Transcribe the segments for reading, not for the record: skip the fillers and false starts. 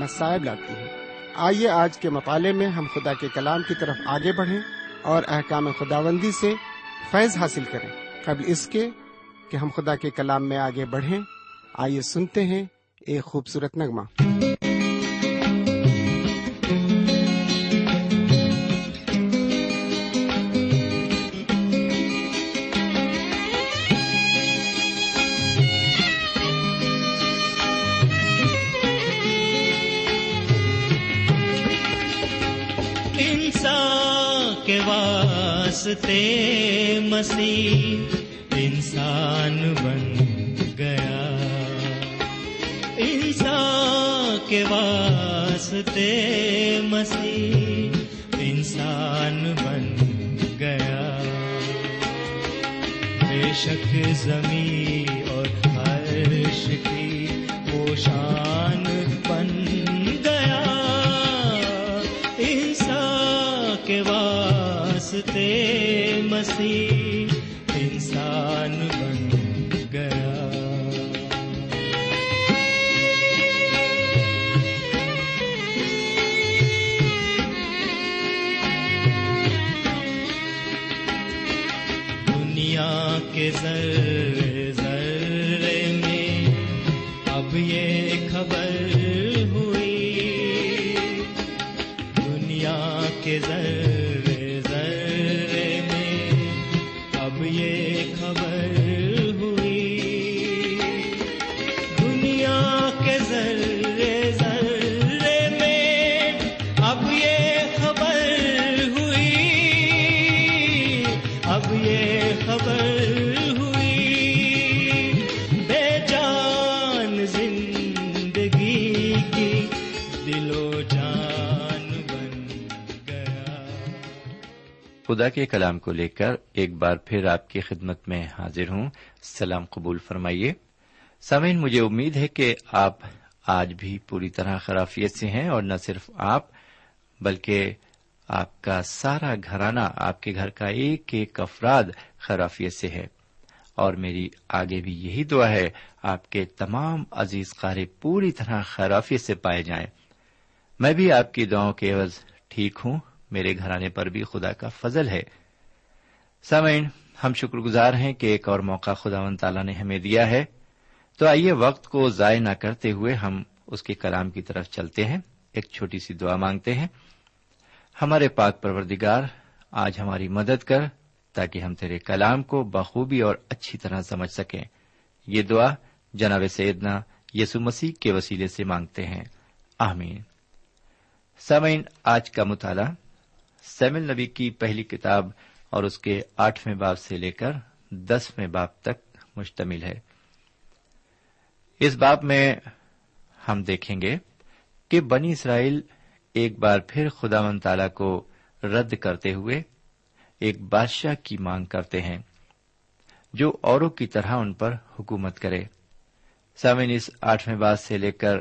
مصائب لاتی ہے۔ آئیے آج کے مطالعے میں ہم خدا کے کلام کی طرف آگے بڑھیں اور احکام خداوندی سے فیض حاصل کریں۔ قبل اس کے کہ ہم خدا کے کلام میں آگے بڑھیں، آئیے سنتے ہیں ایک خوبصورت نغمہ۔ واسطے مسیح انسان بن گیا، انسان کے واسطے مسیح انسان بن گیا۔ بے شک زمین اور عرش کی وہ شان بن گیا، انسان کے واسطے مسیح انسان بن گیا۔ دنیا کے ذرے ذرے میں اب یہ خبر ہوئی، دنیا کے ذرے خدا کے کلام کو لے کر ایک بار پھر آپ کی خدمت میں حاضر ہوں، سلام قبول فرمائیے۔ سامعین، مجھے امید ہے کہ آپ آج بھی پوری طرح خیریت سے ہیں، اور نہ صرف آپ بلکہ آپ کا سارا گھرانہ، آپ کے گھر کا ایک ایک افراد خیریت سے ہے، اور میری آگے بھی یہی دعا ہے آپ کے تمام عزیز قارئ پوری طرح خیریت سے پائے جائیں۔ میں بھی آپ کی دعاؤں کے عوض ٹھیک ہوں، میرے گھرانے پر بھی خدا کا فضل ہے۔ سامعین، ہم شکر گزار ہیں کہ ایک اور موقع خداوند تعالیٰ نے ہمیں دیا ہے، تو آئیے وقت کو ضائع نہ کرتے ہوئے ہم اس کے کلام کی طرف چلتے ہیں۔ ایک چھوٹی سی دعا مانگتے ہیں۔ ہمارے پاک پروردگار، آج ہماری مدد کر تاکہ ہم تیرے کلام کو بخوبی اور اچھی طرح سمجھ سکیں۔ یہ دعا جناب سیدنا یسوع مسیح کے وسیلے سے مانگتے ہیں، آمین۔ سامعین، آج کا مطالعہ سموئیل نبی کی پہلی کتاب اور اس کے 8 باب سے لے کر 10 باب تک مشتمل ہے۔ اس باب میں ہم دیکھیں گے کہ بنی اسرائیل ایک بار پھر خداوند تعالیٰ کو رد کرتے ہوئے ایک بادشاہ کی مانگ کرتے ہیں جو اوروں کی طرح ان پر حکومت کرے۔ سامعین، اس 8 باب سے لے کر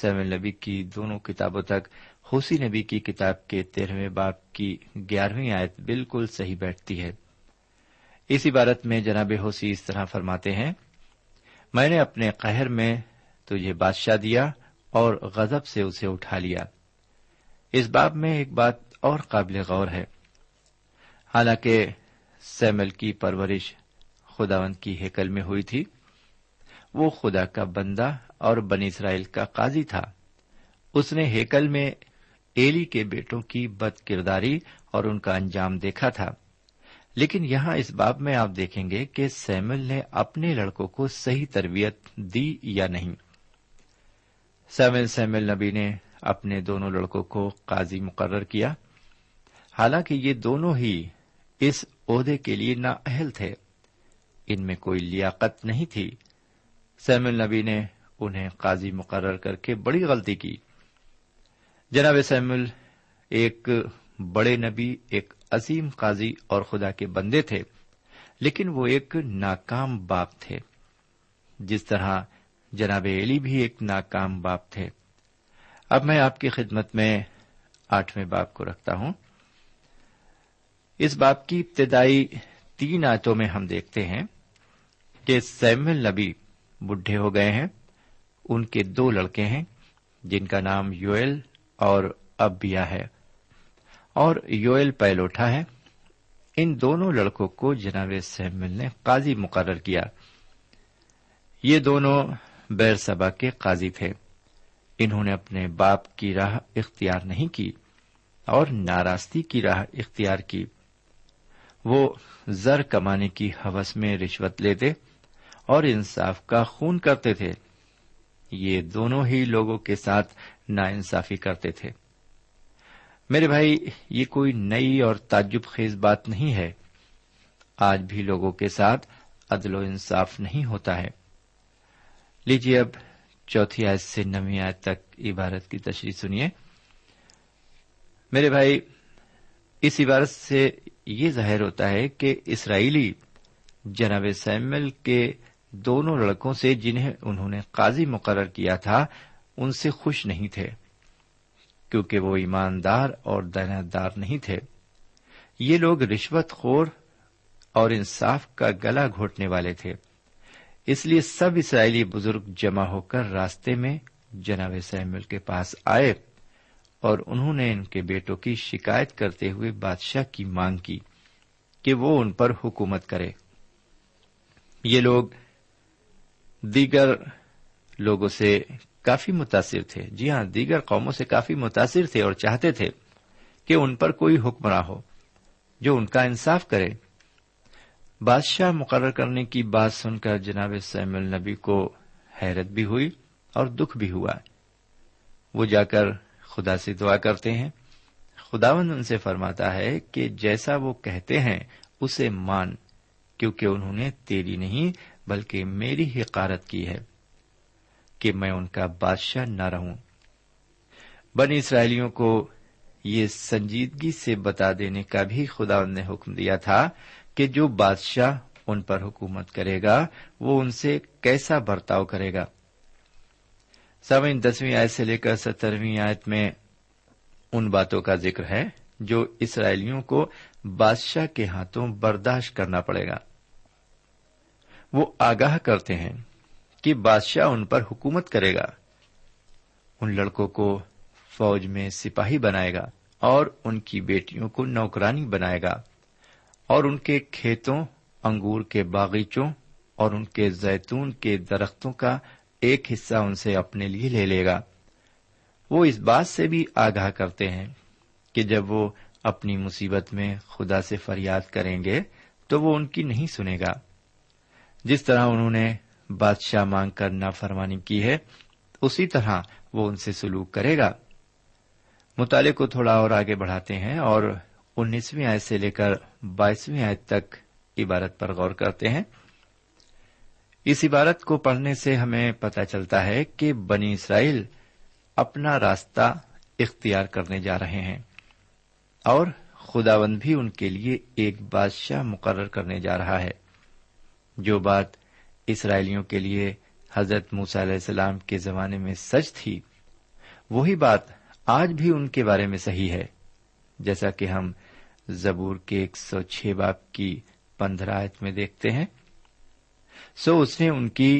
سموئیل نبی کی دونوں کتابوں تک ہوسیع نبی کی کتاب کے 13 باب کی 11 آیت بالکل صحیح بیٹھتی ہے۔ اس عبارت میں جناب ہوسیع اس طرح فرماتے ہیں، میں نے اپنے قہر میں تجھے بادشاہ دیا اور غضب سے اسے اٹھا لیا۔ اس باب میں ایک بات اور قابل غور ہے، حالانکہ سموئیل کی پرورش خداوند کی ہیکل میں ہوئی تھی، وہ خدا کا بندہ اور بنی اسرائیل کا قاضی تھا۔ اس نے ہیکل میں ایلی کے بیٹوں کی بد کرداری اور ان کا انجام دیکھا تھا، لیکن یہاں اس باب میں آپ دیکھیں گے کہ سموئیل نے اپنے لڑکوں کو صحیح تربیت دی یا نہیں۔ سموئیل نبی نے اپنے دونوں لڑکوں کو قاضی مقرر کیا، حالانکہ یہ دونوں ہی اس عہدے کے لیے نااہل تھے، ان میں کوئی لیاقت نہیں تھی۔ سموئیل نبی نے انہیں قاضی مقرر کر کے بڑی غلطی کی۔ جناب سموئیل ایک بڑے نبی، ایک عظیم قاضی اور خدا کے بندے تھے، لیکن وہ ایک ناکام باپ تھے، جس طرح جناب ایلی بھی ایک ناکام باپ تھے۔ اب میں آپ کی خدمت میں 8 باب کو رکھتا ہوں۔ اس باب کی ابتدائی 3 آیتوں میں ہم دیکھتے ہیں کہ سموئیل نبی بڈھے ہو گئے ہیں، ان کے 2 لڑکے ہیں جن کا نام یوایل اور ابیا ہے، اور یوایل پہلوٹھا ہے۔ ان دونوں لڑکوں کو جناب سموئیل نے قاضی مقرر کیا۔ یہ دونوں بیر سبا کے قاضی تھے، انہوں نے اپنے باپ کی راہ اختیار نہیں کی اور ناراستی کی راہ اختیار کی۔ وہ زر کمانے کی ہوس میں رشوت لیتے اور انصاف کا خون کرتے تھے۔ یہ دونوں ہی لوگوں کے ساتھ ناانصافی کرتے تھے۔ میرے بھائی، یہ کوئی نئی اور تعجب خیز بات نہیں ہے، آج بھی لوگوں کے ساتھ عدل و انصاف نہیں ہوتا ہے۔ لیجیے اب 4 آیت سے 9 آیت تک عبارت کی تشریح سنیے۔ میرے بھائی، اس عبارت سے یہ ظاہر ہوتا ہے کہ اسرائیلی جناب سموئیل کے دونوں لڑکوں سے، جنہیں انہوں نے قاضی مقرر کیا تھا، ان سے خوش نہیں تھے، کیونکہ وہ ایماندار اور دیانتدار نہیں تھے۔ یہ لوگ رشوت خور اور انصاف کا گلا گھونٹنے والے تھے، اس لیے سب اسرائیلی بزرگ جمع ہو کر راستے میں جناب سموئیل کے پاس آئے اور انہوں نے ان کے بیٹوں کی شکایت کرتے ہوئے بادشاہ کی مانگ کی کہ وہ ان پر حکومت کرے۔ یہ لوگ دیگر لوگوں سے کافی متاثر تھے، جی ہاں، دیگر قوموں سے کافی متاثر تھے اور چاہتے تھے کہ ان پر کوئی حکمراں ہو جو ان کا انصاف کرے۔ بادشاہ مقرر کرنے کی بات سن کر جناب سموئیل نبی کو حیرت بھی ہوئی اور دکھ بھی ہوا۔ وہ جا کر خدا سے دعا کرتے ہیں، خداوند ان سے فرماتا ہے کہ جیسا وہ کہتے ہیں اسے مان، کیونکہ انہوں نے تیری نہیں بلکہ میری حقارت کی ہے کہ میں ان کا بادشاہ نہ رہوں۔ بنی اسرائیلیوں کو یہ سنجیدگی سے بتا دینے کا بھی خداوند نے حکم دیا تھا کہ جو بادشاہ ان پر حکومت کرے گا وہ ان سے کیسا برتاؤ کرے گا۔ سامعین، 10 آیت سے لے کر 17 آیت میں ان باتوں کا ذکر ہے جو اسرائیلیوں کو بادشاہ کے ہاتھوں برداشت کرنا پڑے گا۔ وہ آگاہ کرتے ہیں کہ بادشاہ ان پر حکومت کرے گا، ان لڑکوں کو فوج میں سپاہی بنائے گا اور ان کی بیٹیوں کو نوکرانی بنائے گا، اور ان کے کھیتوں، انگور کے باغیچوں اور ان کے زیتون کے درختوں کا ایک حصہ ان سے اپنے لیے لے لے گا۔ وہ اس بات سے بھی آگاہ کرتے ہیں کہ جب وہ اپنی مصیبت میں خدا سے فریاد کریں گے تو وہ ان کی نہیں سنے گا۔ جس طرح انہوں نے بادشاہ مانگ کر نافرمانی کی ہے، اسی طرح وہ ان سے سلوک کرے گا۔ مطالعے کو تھوڑا اور آگے بڑھاتے ہیں اور 19 آیت سے لے کر 22 آیت تک عبارت پر غور کرتے ہیں۔ اس عبارت کو پڑھنے سے ہمیں پتہ چلتا ہے کہ بنی اسرائیل اپنا راستہ اختیار کرنے جا رہے ہیں اور خداوند بھی ان کے لیے ایک بادشاہ مقرر کرنے جا رہا ہے۔ جو بات اسرائیلیوں کے لیے حضرت موسیٰ علیہ السلام کے زمانے میں سچ تھی، وہی بات آج بھی ان کے بارے میں صحیح ہے، جیسا کہ ہم زبور کے 106 باب کی 15 آیت میں دیکھتے ہیں۔ سو اس نے ان کی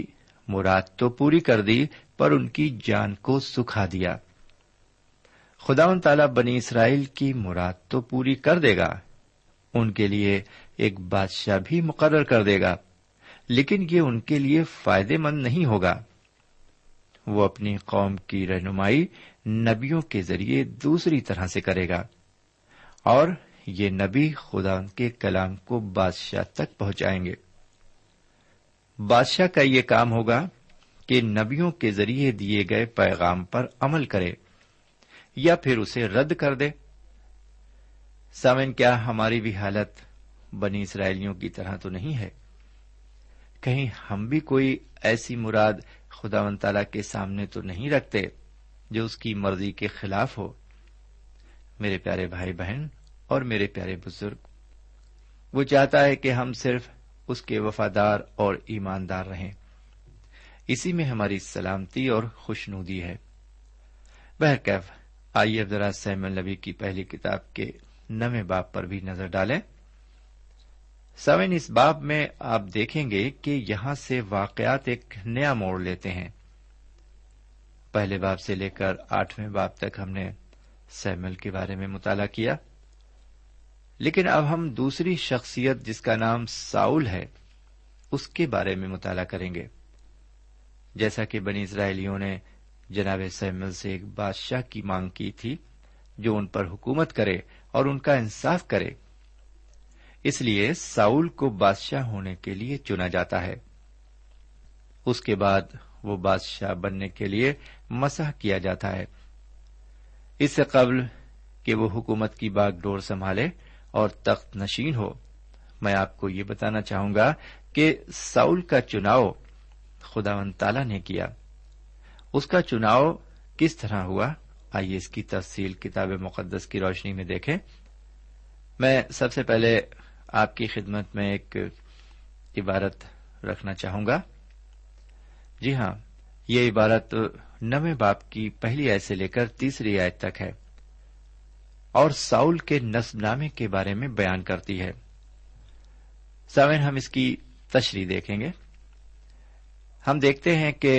مراد تو پوری کر دی، پر ان کی جان کو سکھا دیا۔ خداوند تعالیٰ بنی اسرائیل کی مراد تو پوری کر دے گا، ان کے لیے ایک بادشاہ بھی مقرر کر دے گا، لیکن یہ ان کے لیے فائدے مند نہیں ہوگا۔ وہ اپنی قوم کی رہنمائی نبیوں کے ذریعے دوسری طرح سے کرے گا، اور یہ نبی خدا ان کے کلام کو بادشاہ تک پہنچائیں گے۔ بادشاہ کا یہ کام ہوگا کہ نبیوں کے ذریعے دیے گئے پیغام پر عمل کرے یا پھر اسے رد کر دے۔ سامعین، کیا ہماری بھی حالت بنی اسرائیلیوں کی طرح تو نہیں ہے؟ کہیں ہم بھی کوئی ایسی مراد خداوند تعالیٰ کے سامنے تو نہیں رکھتے جو اس کی مرضی کے خلاف ہو؟ میرے پیارے بھائی بہن اور میرے پیارے بزرگ، وہ چاہتا ہے کہ ہم صرف اس کے وفادار اور ایماندار رہیں، اسی میں ہماری سلامتی اور خوشنودی ہے۔ بہرکیف آئیے ذرا سموئیل نبی کی پہلی کتاب کے 9 باب پر بھی نظر ڈالیں۔ سامعین، اس باب میں آپ دیکھیں گے کہ یہاں سے واقعات ایک نیا موڑ لیتے ہیں۔ پہلے باب سے لے کر 8ویں باب تک ہم نے سموئیل کے بارے میں مطالعہ کیا، لیکن اب ہم دوسری شخصیت جس کا نام ساؤل ہے اس کے بارے میں مطالعہ کریں گے۔ جیسا کہ بنی اسرائیلیوں نے جناب سموئیل سے ایک بادشاہ کی مانگ کی تھی جو ان پر حکومت کرے اور ان کا انصاف کرے، اس لیے ساؤل کو بادشاہ ہونے کے لیے چنا جاتا ہے۔ اس کے بعد وہ بادشاہ بننے کے لیے مسح کیا جاتا ہے۔ اس سے قبل کہ وہ حکومت کی باغ ڈور سنبھالے اور تخت نشین ہو، میں آپ کو یہ بتانا چاہوں گا کہ ساؤل کا چناؤ خداوند تعالیٰ نے کیا۔ اس کا چناؤ کس طرح ہوا، آئیے اس کی تفصیل کتاب مقدس کی روشنی میں دیکھیں۔ میں سب سے پہلے آپ کی خدمت میں ایک عبارت رکھنا چاہوں گا۔ جی ہاں، یہ عبارت 9ویں باب کی پہلی آیت سے لے کر 3ری آیت تک ہے اور ساؤل کے نسب نامے کے بارے میں بیان کرتی ہے۔ سامعین، ہم اس کی تشریح دیکھیں گے۔ ہم دیکھتے ہیں کہ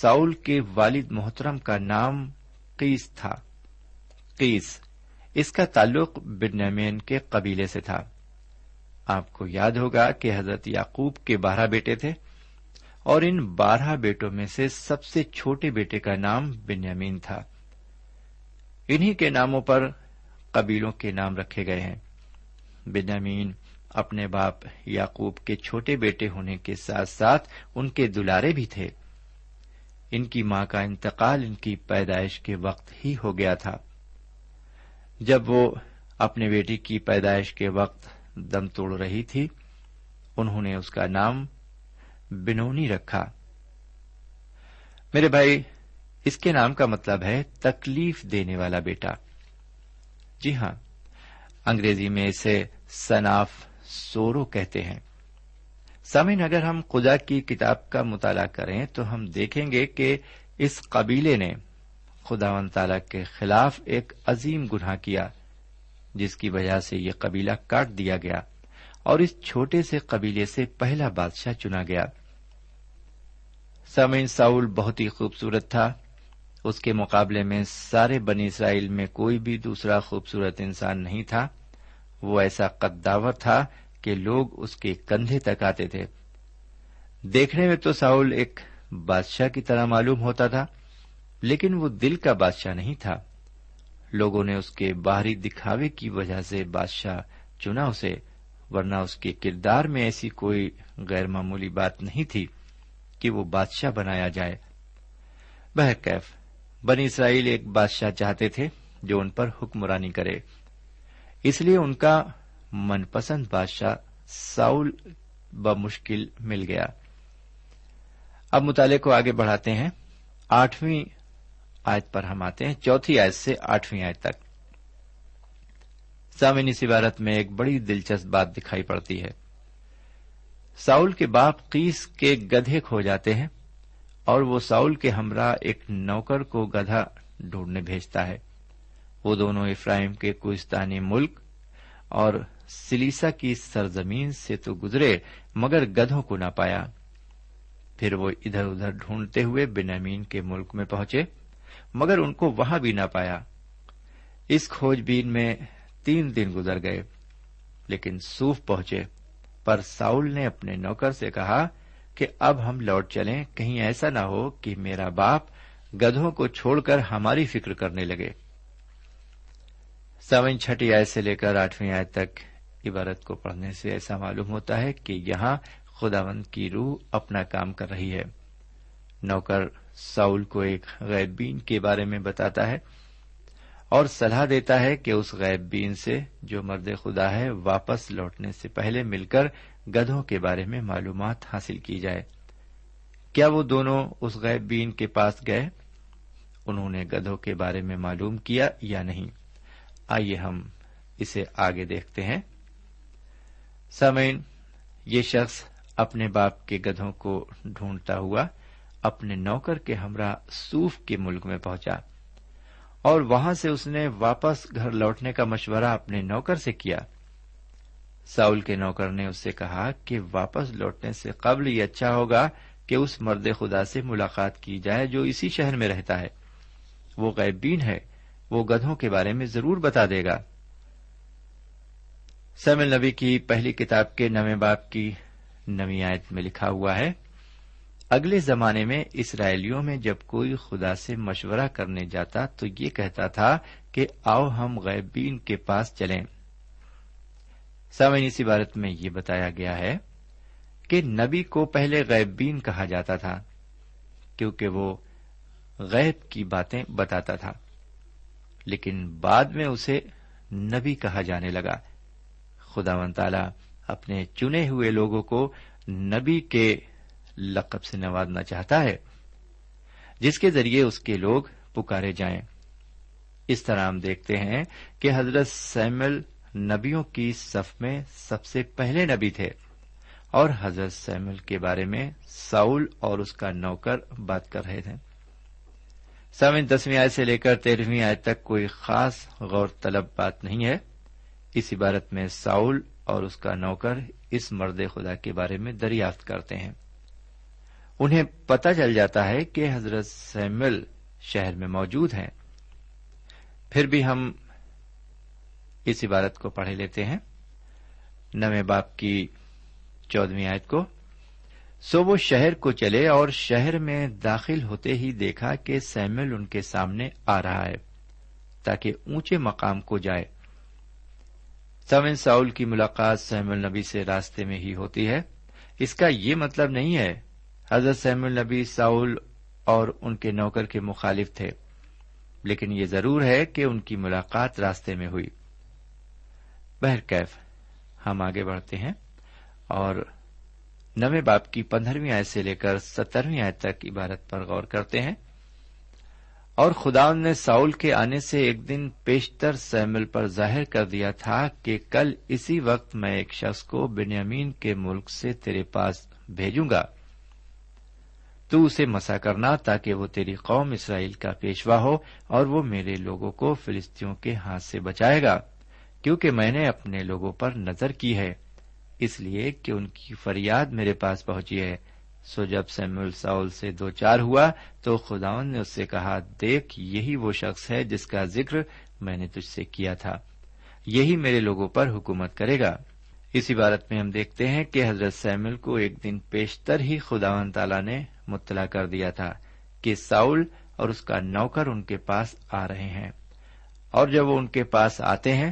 ساؤل کے والد محترم کا نام قیس تھا۔ قیس، اس کا تعلق بنیامین کے قبیلے سے تھا۔ آپ کو یاد ہوگا کہ حضرت یاقوب کے 12 بیٹے تھے اور ان 12 بیٹوں میں سے سب سے چھوٹے بیٹے کا نام بنیامین تھا۔ انہی کے ناموں پر قبیلوں کے نام رکھے گئے ہیں۔ بنیامین اپنے باپ یعقوب کے چھوٹے بیٹے ہونے کے ساتھ ساتھ ان کے دلارے بھی تھے۔ ان کی ماں کا انتقال ان کی پیدائش کے وقت ہی ہو گیا تھا۔ جب وہ اپنے بیٹی کی پیدائش کے وقت دم توڑ رہی تھی، انہوں نے اس کا نام بنونی رکھا۔ میرے بھائی، اس کے نام کا مطلب ہے تکلیف دینے والا بیٹا۔ جی ہاں، انگریزی میں اسے صناف سورو کہتے ہیں۔ سامعین، اگر ہم خدا کی کتاب کا مطالعہ کریں تو ہم دیکھیں گے کہ اس قبیلے نے خداوند تعالیٰ کے خلاف ایک عظیم گناہ کیا، جس کی وجہ سے یہ قبیلہ کاٹ دیا گیا اور اس چھوٹے سے قبیلے سے پہلا بادشاہ چنا گیا۔ سامعین، ساؤل بہت ہی خوبصورت تھا۔ اس کے مقابلے میں سارے بنی اسرائیل میں کوئی بھی دوسرا خوبصورت انسان نہیں تھا۔ وہ ایسا قداور تھا کہ لوگ اس کے کندھے تک آتے تھے۔ دیکھنے میں تو ساؤل ایک بادشاہ کی طرح معلوم ہوتا تھا، لیکن وہ دل کا بادشاہ نہیں تھا۔ لوگوں نے اس کے باہری دکھاوے کی وجہ سے بادشاہ چنا اسے، ورنہ اس کے کردار میں ایسی کوئی غیر معمولی بات نہیں تھی کہ وہ بادشاہ بنایا جائے۔ بہرکیف بنی اسرائیل ایک بادشاہ چاہتے تھے جو ان پر حکمرانی کرے، اس لیے ان کا من پسند بادشاہ ساؤل بمشکل مل گیا۔ اب مطالعے کو آگے بڑھاتے ہیں۔ 8ویں آیت پر ہم آتے ہیں، 4تھی آیت سے 8ویں آیت تک۔ سامعین، اس عبارت میں ایک بڑی دلچسپ بات دکھائی پڑتی ہے۔ ساؤل کے باپ قیس کے گدھے کھو جاتے ہیں اور وہ ساؤل کے ہمراہ ایک نوکر کو گدھا ڈھونڈنے بھیجتا ہے۔ وہ دونوں افرائیم کے کوہستانی ملک اور سلیسا کی سرزمین سے تو گزرے مگر گدھوں کو نہ پایا۔ پھر وہ ادھر ادھر ڈھونڈتے ہوئے بنیامین کے ملک میں پہنچے مگر ان کو وہاں بھی نہ پایا۔ اس کھوج بین میں 3 دن گزر گئے، لیکن صوف پہنچے، پر ساؤل نے اپنے نوکر سے کہا کہ اب ہم لوٹ چلیں، کہیں ایسا نہ ہو کہ میرا باپ گدھوں کو چھوڑ کر ہماری فکر کرنے لگے۔ سامعین، 6ٹھی آیت سے لے کر 8ویں آیت تک عبارت کو پڑھنے سے ایسا معلوم ہوتا ہے کہ یہاں خداوند کی روح اپنا کام کر رہی ہے۔ نوکر ساؤل کو ایک غیب بین کے بارے میں بتاتا ہے اور صلاح دیتا ہے کہ اس غیب بین سے جو مرد خدا ہے واپس لوٹنے سے پہلے مل کر گدھوں کے بارے میں معلومات حاصل کی جائے۔ کیا وہ دونوں اس غیب بین کے پاس گئے؟ انہوں نے گدھوں کے بارے میں معلوم کیا یا نہیں؟ آئیے ہم اسے آگے دیکھتے ہیں. سامعین, یہ شخص اپنے باپ کے گدھوں کو ڈھونڈتا ہوا اپنے نوکر کے ہمراہ صوف کے ملک میں پہنچا, اور وہاں سے اس نے واپس گھر لوٹنے کا مشورہ اپنے نوکر سے کیا. ساؤل کے نوکر نے اس سے کہا کہ واپس لوٹنے سے قبل یہ اچھا ہوگا کہ اس مرد خدا سے ملاقات کی جائے جو اسی شہر میں رہتا ہے, وہ غیب بین ہے, وہ گدھوں کے بارے میں ضرور بتا دے گا. سموئیل نبی کی پہلی کتاب کے 9 باب کی 9 آیت میں لکھا ہوا ہے, اگلے زمانے میں اسرائیلیوں میں جب کوئی خدا سے مشورہ کرنے جاتا تو یہ کہتا تھا کہ آؤ ہم غیبین کے پاس چلیں. سامعین, اس عبارت میں یہ بتایا گیا ہے کہ نبی کو پہلے غیبین کہا جاتا تھا کیونکہ وہ غیب کی باتیں بتاتا تھا, لیکن بعد میں اسے نبی کہا جانے لگا. خداوند تعالیٰ اپنے چنے ہوئے لوگوں کو نبی کے لقب سے نوازنا چاہتا ہے جس کے ذریعے اس کے لوگ پکارے جائیں. اس طرح ہم دیکھتے ہیں کہ حضرت سموئیل نبیوں کی صف میں سب سے پہلے نبی تھے, اور حضرت سموئیل کے بارے میں ساؤل اور اس کا نوکر بات کر رہے تھے. سامعین, 10ویں آیت سے لے کر 13ویں آیت تک کوئی خاص غور طلب بات نہیں ہے. اس عبارت میں ساؤل اور اس کا نوکر اس مرد خدا کے بارے میں دریافت کرتے ہیں. انہیں پتہ چل جاتا ہے کہ حضرت سموئیل شہر میں موجود ہیں. پھر بھی ہم اس عبارت کو پڑھ لیتے ہیں 9ویں باب کی 14ویں آیت کو. سو وہ شہر کو چلے اور شہر میں داخل ہوتے ہی دیکھا کہ سموئیل ان کے سامنے آ رہا ہے تاکہ اونچے مقام کو جائے. سامعین, ساؤل کی ملاقات سموئیل نبی سے راستے میں ہی ہوتی ہے. اس کا یہ مطلب نہیں ہے حضرت سموئیل نبی ساؤل اور ان کے نوکر کے مخالف تھے, لیکن یہ ضرور ہے کہ ان کی ملاقات راستے میں ہوئی. بہرکیف ہم آگے بڑھتے ہیں اور 9ویں باب کی 15ویں آیت سے لے کر 17ویں آیت تک عبارت پر غور کرتے ہیں. اور خدا نے ساؤل کے آنے سے ایک دن پیشتر سموئیل پر ظاہر کر دیا تھا کہ کل اسی وقت میں ایک شخص کو بنیامین کے ملک سے تیرے پاس بھیجوں گا, تو اسے مسا کرنا تاکہ وہ تیری قوم اسرائیل کا پیشوا ہو اور وہ میرے لوگوں کو فلسطینیوں کے ہاتھ سے بچائے گا, کیونکہ میں نے اپنے لوگوں پر نظر کی ہے اس لیے کہ ان کی فریاد میرے پاس پہنچی ہے. سو جب سموئیل ساؤل سے 2-4 ہوا تو خداوند نے اس سے کہا, دیکھ یہی وہ شخص ہے جس کا ذکر میں نے تجھ سے کیا تھا, یہی میرے لوگوں پر حکومت کرے گا. اس عبارت میں ہم دیکھتے ہیں کہ حضرت سموئیل کو ایک دن پیشتر ہی خداوند تعالیٰ نے مطلع کر دیا تھا کہ ساؤل اور اس کا نوکر ان کے پاس آ رہے ہیں, اور جب وہ ان کے پاس آتے ہیں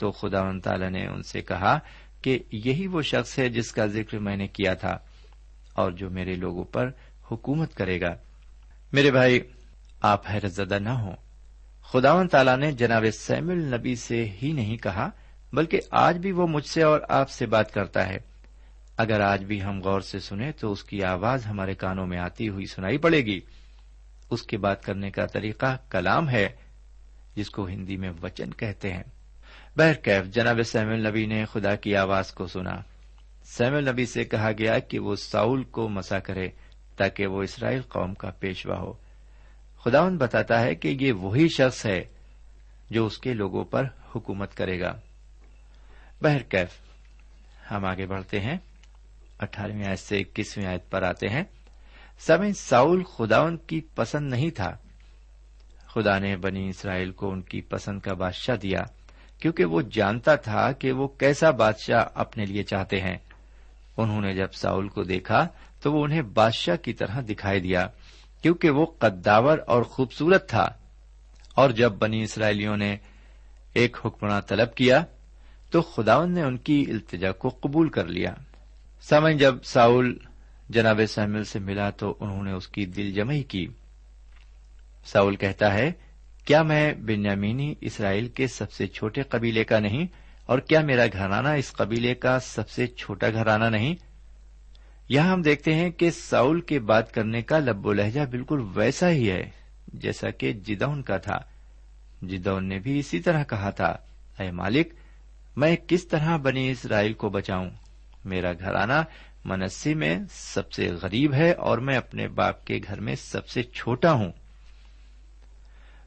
تو خداوند تعالیٰ نے ان سے کہا کہ یہی وہ شخص ہے جس کا ذکر میں نے کیا تھا اور جو میرے لوگوں پر حکومت کرے گا. میرے بھائی, آپ حیرت زدہ نہ ہوں, خداوند تعالیٰ نے جناب سموئیل نبی سے ہی نہیں کہا بلکہ آج بھی وہ مجھ سے اور آپ سے بات کرتا ہے. اگر آج بھی ہم غور سے سنیں تو اس کی آواز ہمارے کانوں میں آتی ہوئی سنائی پڑے گی. اس کے بات کرنے کا طریقہ کلام ہے, جس کو ہندی میں وچن کہتے ہیں. بہرکیف جناب سموئیل نبی نے خدا کی آواز کو سنا. سموئیل نبی سے کہا گیا کہ وہ ساؤل کو مسا کرے تاکہ وہ اسرائیل قوم کا پیشوا ہو. خداوند بتاتا ہے کہ یہ وہی شخص ہے جو اس کے لوگوں پر حکومت کرے گا. بہرکیف ہم آگے بڑھتے ہیں 18ویں آیت سے 21ویں آیت پر آتے ہیں. سموئیل ساؤل خداوند کی پسند نہیں تھا. خدا نے بنی اسرائیل کو ان کی پسند کا بادشاہ دیا کیونکہ وہ جانتا تھا کہ وہ کیسا بادشاہ اپنے لیے چاہتے ہیں. انہوں نے جب ساؤل کو دیکھا تو وہ انہیں بادشاہ کی طرح دکھائی دیا کیونکہ وہ قداور اور خوبصورت تھا, اور جب بنی اسرائیلیوں نے ایک حکمراں طلب کیا تو خداوند نے ان کی التجا کو قبول کر لیا. سامعین, جب ساؤل جناب سموئیل سے ملا تو انہوں نے اس کی دل جمعی کی. ساؤل کہتا ہے, کیا میں بنیامینی اسرائیل کے سب سے چھوٹے قبیلے کا نہیں, اور کیا میرا گھرانہ اس قبیلے کا سب سے چھوٹا گھرانہ نہیں؟ یہاں ہم دیکھتے ہیں کہ ساؤل کے بات کرنے کا لب و لہجہ بالکل ویسا ہی ہے جیسا کہ جداؤن کا تھا, جداؤن نے بھی اسی طرح کہا تھا، اے مالک، میں کس طرح بنی اسرائیل کو بچاؤں؟ میرا گھرانہ منسی میں سب سے غریب ہے اور میں اپنے باپ کے گھر میں سب سے چھوٹا ہوں۔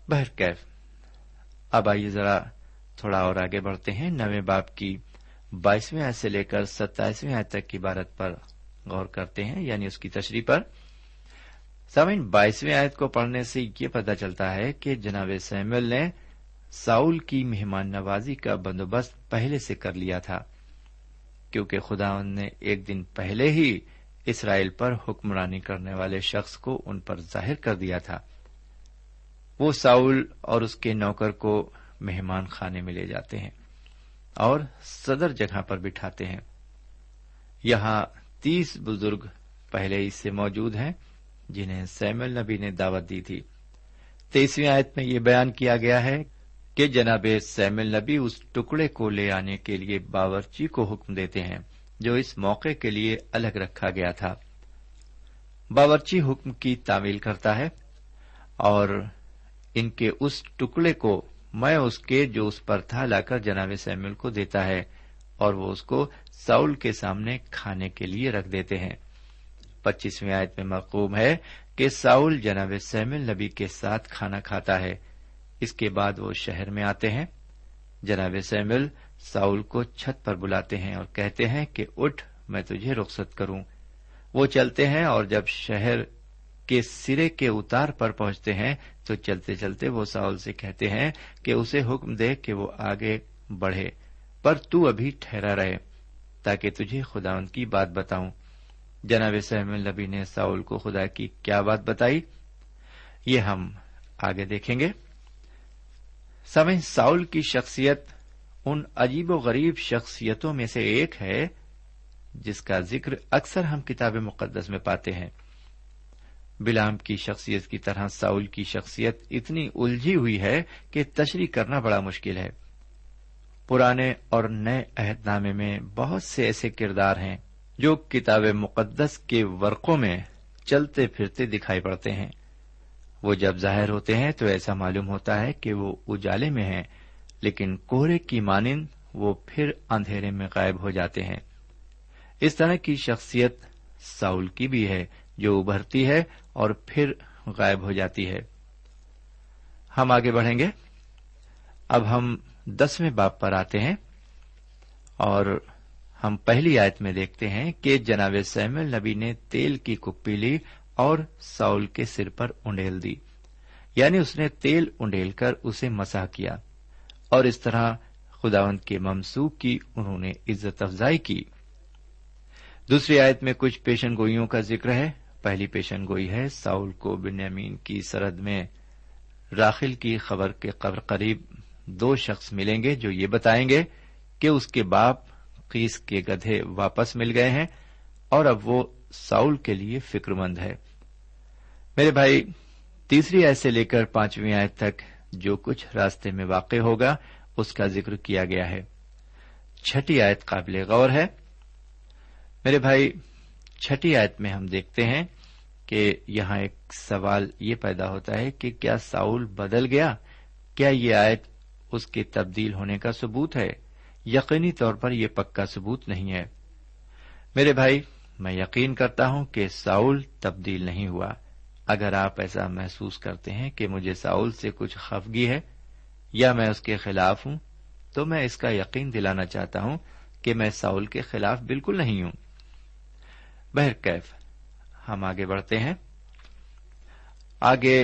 بہرکیف اب آئیے ذرا تھوڑا اور آگے بڑھتے ہیں، 9 باب کی 22ویں آیت سے لے کر 27ویں آیت تک کی عبارت پر غور کرتے ہیں، یعنی اس کی تشریح پر۔ سامعین، 22ویں آیت کو پڑھنے سے یہ پتہ چلتا ہے کہ جناب سموئیل نے ساؤل کی مہمان نوازی کا بندوبست پہلے سے کر لیا تھا، کیونکہ خداوند نے ایک دن پہلے ہی اسرائیل پر حکمرانی کرنے والے شخص کو ان پر ظاہر کر دیا تھا۔ وہ ساؤل اور اس کے نوکر کو مہمان خانے میں لے جاتے ہیں اور صدر جگہ پر بٹھاتے ہیں۔ یہاں 30 بزرگ پہلے ہی سے موجود ہیں جنہیں سموئیل نبی نے دعوت دی تھی۔ 23ویں آیت میں یہ بیان کیا گیا ہے کہ جناب سموئیل نبی اس ٹکڑے کو لے آنے کے لیے باورچی کو حکم دیتے ہیں جو اس موقع کے لیے الگ رکھا گیا تھا۔ باورچی حکم کی تعمیل کرتا ہے اور ان کے اس ٹکڑے کو میں اس کے جو اس پر تھا لا کر جناب سموئیل کو دیتا ہے اور وہ اس کو ساؤل کے سامنے کھانے کے لیے رکھ دیتے ہیں۔ 25ویں آیت میں مرقوم ہے کہ ساؤل جناب سموئیل نبی کے ساتھ کھانا کھاتا ہے۔ اس کے بعد وہ شہر میں آتے ہیں۔ جناب سموئیل ساؤل کو چھت پر بلاتے ہیں اور کہتے ہیں کہ اٹھ، میں تجھے رخصت کروں۔ وہ چلتے ہیں اور جب شہر کے سرے کے اتار پر پہنچتے ہیں تو چلتے چلتے وہ ساؤل سے کہتے ہیں کہ اسے حکم دے کہ وہ آگے بڑھے، پر تو ابھی ٹھہرا رہے تاکہ تجھے خداوند کی بات بتاؤں۔ جناب سموئیل نبی نے ساؤل کو خدا کی کیا بات بتائی، یہ ہم آگے دیکھیں گے۔ سمجھ، ساؤل کی شخصیت ان عجیب و غریب شخصیتوں میں سے ایک ہے جس کا ذکر اکثر ہم کتاب مقدس میں پاتے ہیں۔ بلام کی شخصیت کی طرح ساؤل کی شخصیت اتنی الجھی ہوئی ہے کہ تشریح کرنا بڑا مشکل ہے۔ پرانے اور نئے عہد نامے میں بہت سے ایسے کردار ہیں جو کتاب مقدس کے ورقوں میں چلتے پھرتے دکھائی پڑتے ہیں۔ وہ جب ظاہر ہوتے ہیں تو ایسا معلوم ہوتا ہے کہ وہ اجالے میں ہیں، لیکن کوہرے کی مانند وہ پھر اندھیرے میں غائب ہو جاتے ہیں۔ اس طرح کی شخصیت ساؤل کی بھی ہے جو ابھرتی ہے اور پھر غائب ہو جاتی ہے۔ ہم آگے بڑھیں گے۔ اب ہم 10ویں باب پر آتے ہیں اور ہم پہلی آیت میں دیکھتے ہیں کہ جناب سموئیل نبی نے تیل کی کپی لی اور ساؤل کے سر پر انڈیل دی، یعنی اس نے تیل انڈیل کر اسے مسح کیا، اور اس طرح خداوند کے ممسوک کی انہوں نے عزت افزائی کی۔ دوسری آیت میں کچھ پیشن گوئیوں کا ذکر ہے۔ پہلی پیشن گوئی ہے ساؤل کو بنیامین کی سرحد میں راخل کی خبر کے قریب 2 شخص ملیں گے جو یہ بتائیں گے کہ اس کے باپ قیس کے گدھے واپس مل گئے ہیں اور اب وہ ساؤل کے لیے فکر مند ہے۔ میرے بھائی، 3 آیت سے لے کر 5 آیت تک جو کچھ راستے میں واقع ہوگا اس کا ذکر کیا گیا ہے۔ 6 آیت قابل غور ہے۔ میرے بھائی، 6 آیت میں ہم دیکھتے ہیں کہ یہاں ایک سوال یہ پیدا ہوتا ہے کہ کیا ساؤل بدل گیا؟ کیا یہ آیت اس کے تبدیل ہونے کا ثبوت ہے؟ یقینی طور پر یہ پکا ثبوت نہیں ہے۔ میرے بھائی، میں یقین کرتا ہوں کہ ساؤل تبدیل نہیں ہوا۔ اگر آپ ایسا محسوس کرتے ہیں کہ مجھے ساؤل سے کچھ خفگی ہے یا میں اس کے خلاف ہوں، تو میں اس کا یقین دلانا چاہتا ہوں کہ میں ساؤل کے خلاف بالکل نہیں ہوں۔ بہرکیف ہم آگے بڑھتے ہیں۔ آگے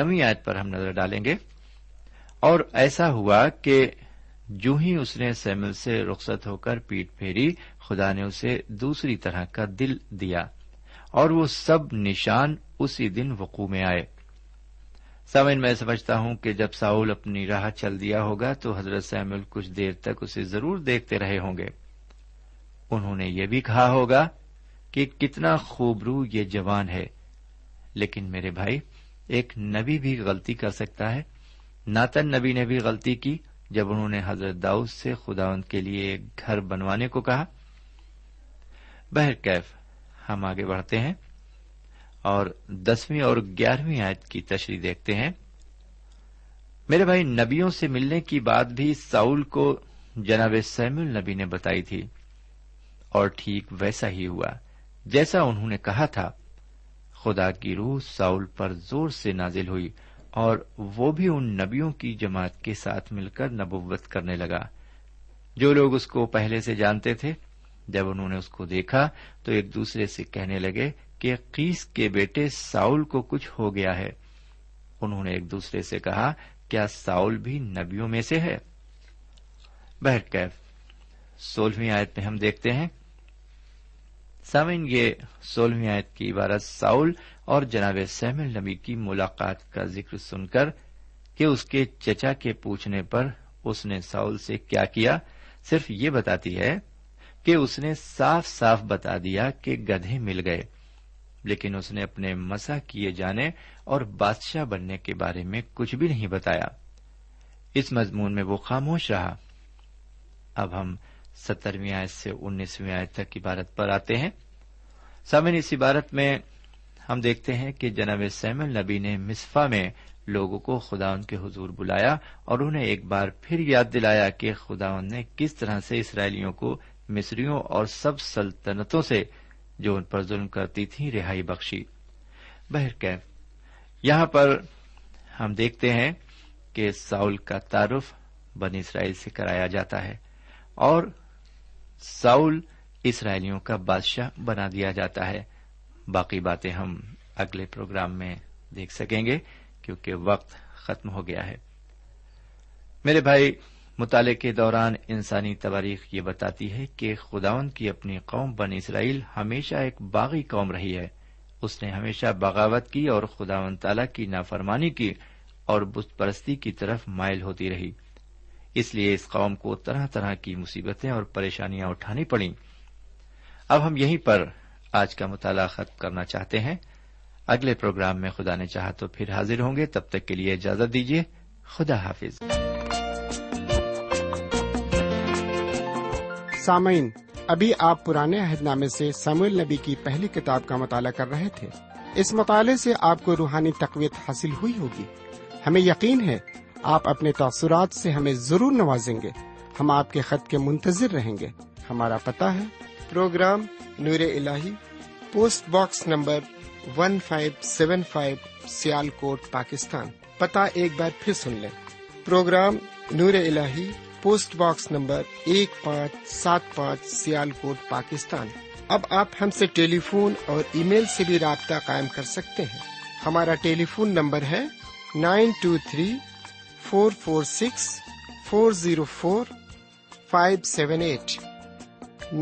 9 آیت پر ہم نظر ڈالیں گے۔ اور ایسا ہوا کہ جو ہی اس نے سموئیل سے رخصت ہو کر پیٹ پھیری، خدا نے اسے دوسری طرح کا دل دیا اور وہ سب نشان اسی دن وقوع میں آئے۔ سامعین، میں سمجھتا ہوں کہ جب ساؤل اپنی راہ چل دیا ہوگا تو حضرت سموئیل کچھ دیر تک اسے ضرور دیکھتے رہے ہوں گے۔ انہوں نے یہ بھی کہا ہوگا کہ کتنا خوبرو یہ جوان ہے۔ لیکن میرے بھائی، ایک نبی بھی غلطی کر سکتا ہے۔ ناتن نبی نے بھی غلطی کی جب انہوں نے حضرت داؤد سے خداوند کے لیے ایک گھر بنوانے کو کہا۔ بہرکیف ہم آگے بڑھتے ہیں اور 10ویں اور 11ویں آیت کی تشریح دیکھتے ہیں۔ میرے بھائی، نبیوں سے ملنے کی بات بھی ساؤل کو جناب سموئیل نبی نے بتائی تھی، اور ٹھیک ویسا ہی ہوا جیسا انہوں نے کہا تھا۔ خدا کی روح ساؤل پر زور سے نازل ہوئی اور وہ بھی ان نبیوں کی جماعت کے ساتھ مل کر نبوت کرنے لگا۔ جو لوگ اس کو پہلے سے جانتے تھے، جب انہوں نے اس کو دیکھا تو ایک دوسرے سے کہنے لگے کہ قیس کے بیٹے ساؤل کو کچھ ہو گیا ہے۔ انہوں نے ایک دوسرے سے کہا، کیا ساؤل بھی نبیوں میں سے ہے؟ بہرکیف 16ویں آیت میں ہم دیکھتے ہیں۔ سامعین، یہ 16ویں آیت کی عبارت ساؤل اور جناب سموئیل نبی کی ملاقات کا ذکر سن کر کہ اس کے چچا کے پوچھنے پر اس نے ساؤل سے کیا کیا، صرف یہ بتاتی ہے کہ اس نے صاف صاف بتا دیا کہ گدھے مل گئے، لیکن اس نے اپنے مسح کیے جانے اور بادشاہ بننے کے بارے میں کچھ بھی نہیں بتایا۔ اس مضمون میں وہ خاموش رہا۔ اب ہم 17ویں آیت سے 19ویں آیت تک عبارت پر آتے ہیں۔ سامعین، اس عبارت میں ہم دیکھتے ہیں کہ جناب سموئیل نبی نے مسفا میں لوگوں کو خداوند کے حضور بلایا اور انہیں ایک بار پھر یاد دلایا کہ خداوند نے کس طرح سے اسرائیلیوں کو مصریوں اور سب سلطنتوں سے جو ان پر ظلم کرتی تھی رہائی بخشی۔ بہرکیف یہاں پر ہم دیکھتے ہیں کہ ساؤل کا تعارف بنی اسرائیل سے کرایا جاتا ہے اور ساؤل اسرائیلیوں کا بادشاہ بنا دیا جاتا ہے۔ باقی باتیں ہم اگلے پروگرام میں دیکھ سکیں گے کیونکہ وقت ختم ہو گیا ہے۔ میرے بھائی، مطالعے کے دوران انسانی تواریخ یہ بتاتی ہے کہ خداوند کی اپنی قوم بنی اسرائیل ہمیشہ ایک باغی قوم رہی ہے۔ اس نے ہمیشہ بغاوت کی اور خداوند تعالی کی نافرمانی کی اور بت پرستی کی طرف مائل ہوتی رہی، اس لیے اس قوم کو طرح طرح کی مصیبتیں اور پریشانیاں اٹھانی پڑیں۔ اب ہم یہیں پر آج کا مطالعہ ختم کرنا چاہتے ہیں۔ اگلے پروگرام میں خدا نے چاہا تو پھر حاضر ہوں گے، تب تک کے لیے اجازت دیجیے، خدا حافظ۔ سامعین، ابھی آپ پرانے عہد نامے سے سموئیل نبی کی پہلی کتاب کا مطالعہ کر رہے تھے۔ اس مطالعے سے آپ کو روحانی تقویت حاصل ہوئی ہوگی۔ ہمیں یقین ہے آپ اپنے تاثرات سے ہمیں ضرور نوازیں گے۔ ہم آپ کے خط کے منتظر رہیں گے۔ ہمارا پتہ ہے، programme Noor Ilahi, post box number 1575، Sialkot, Pakistan. پتہ ایک بار پھر سن لیں، programme Noor Ilahi, post box number 1575، Sialkot, Pakistan. اب آپ ہم سے ٹیلی فون اور ای میل سے بھی رابطہ قائم کر سکتے ہیں۔ ہمارا ٹیلی فون نمبر ہے 923-446-404-578،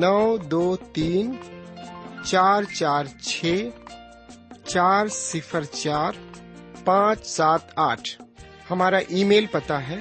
923-446-404-578۔ ہمارا ای میل پتہ ہے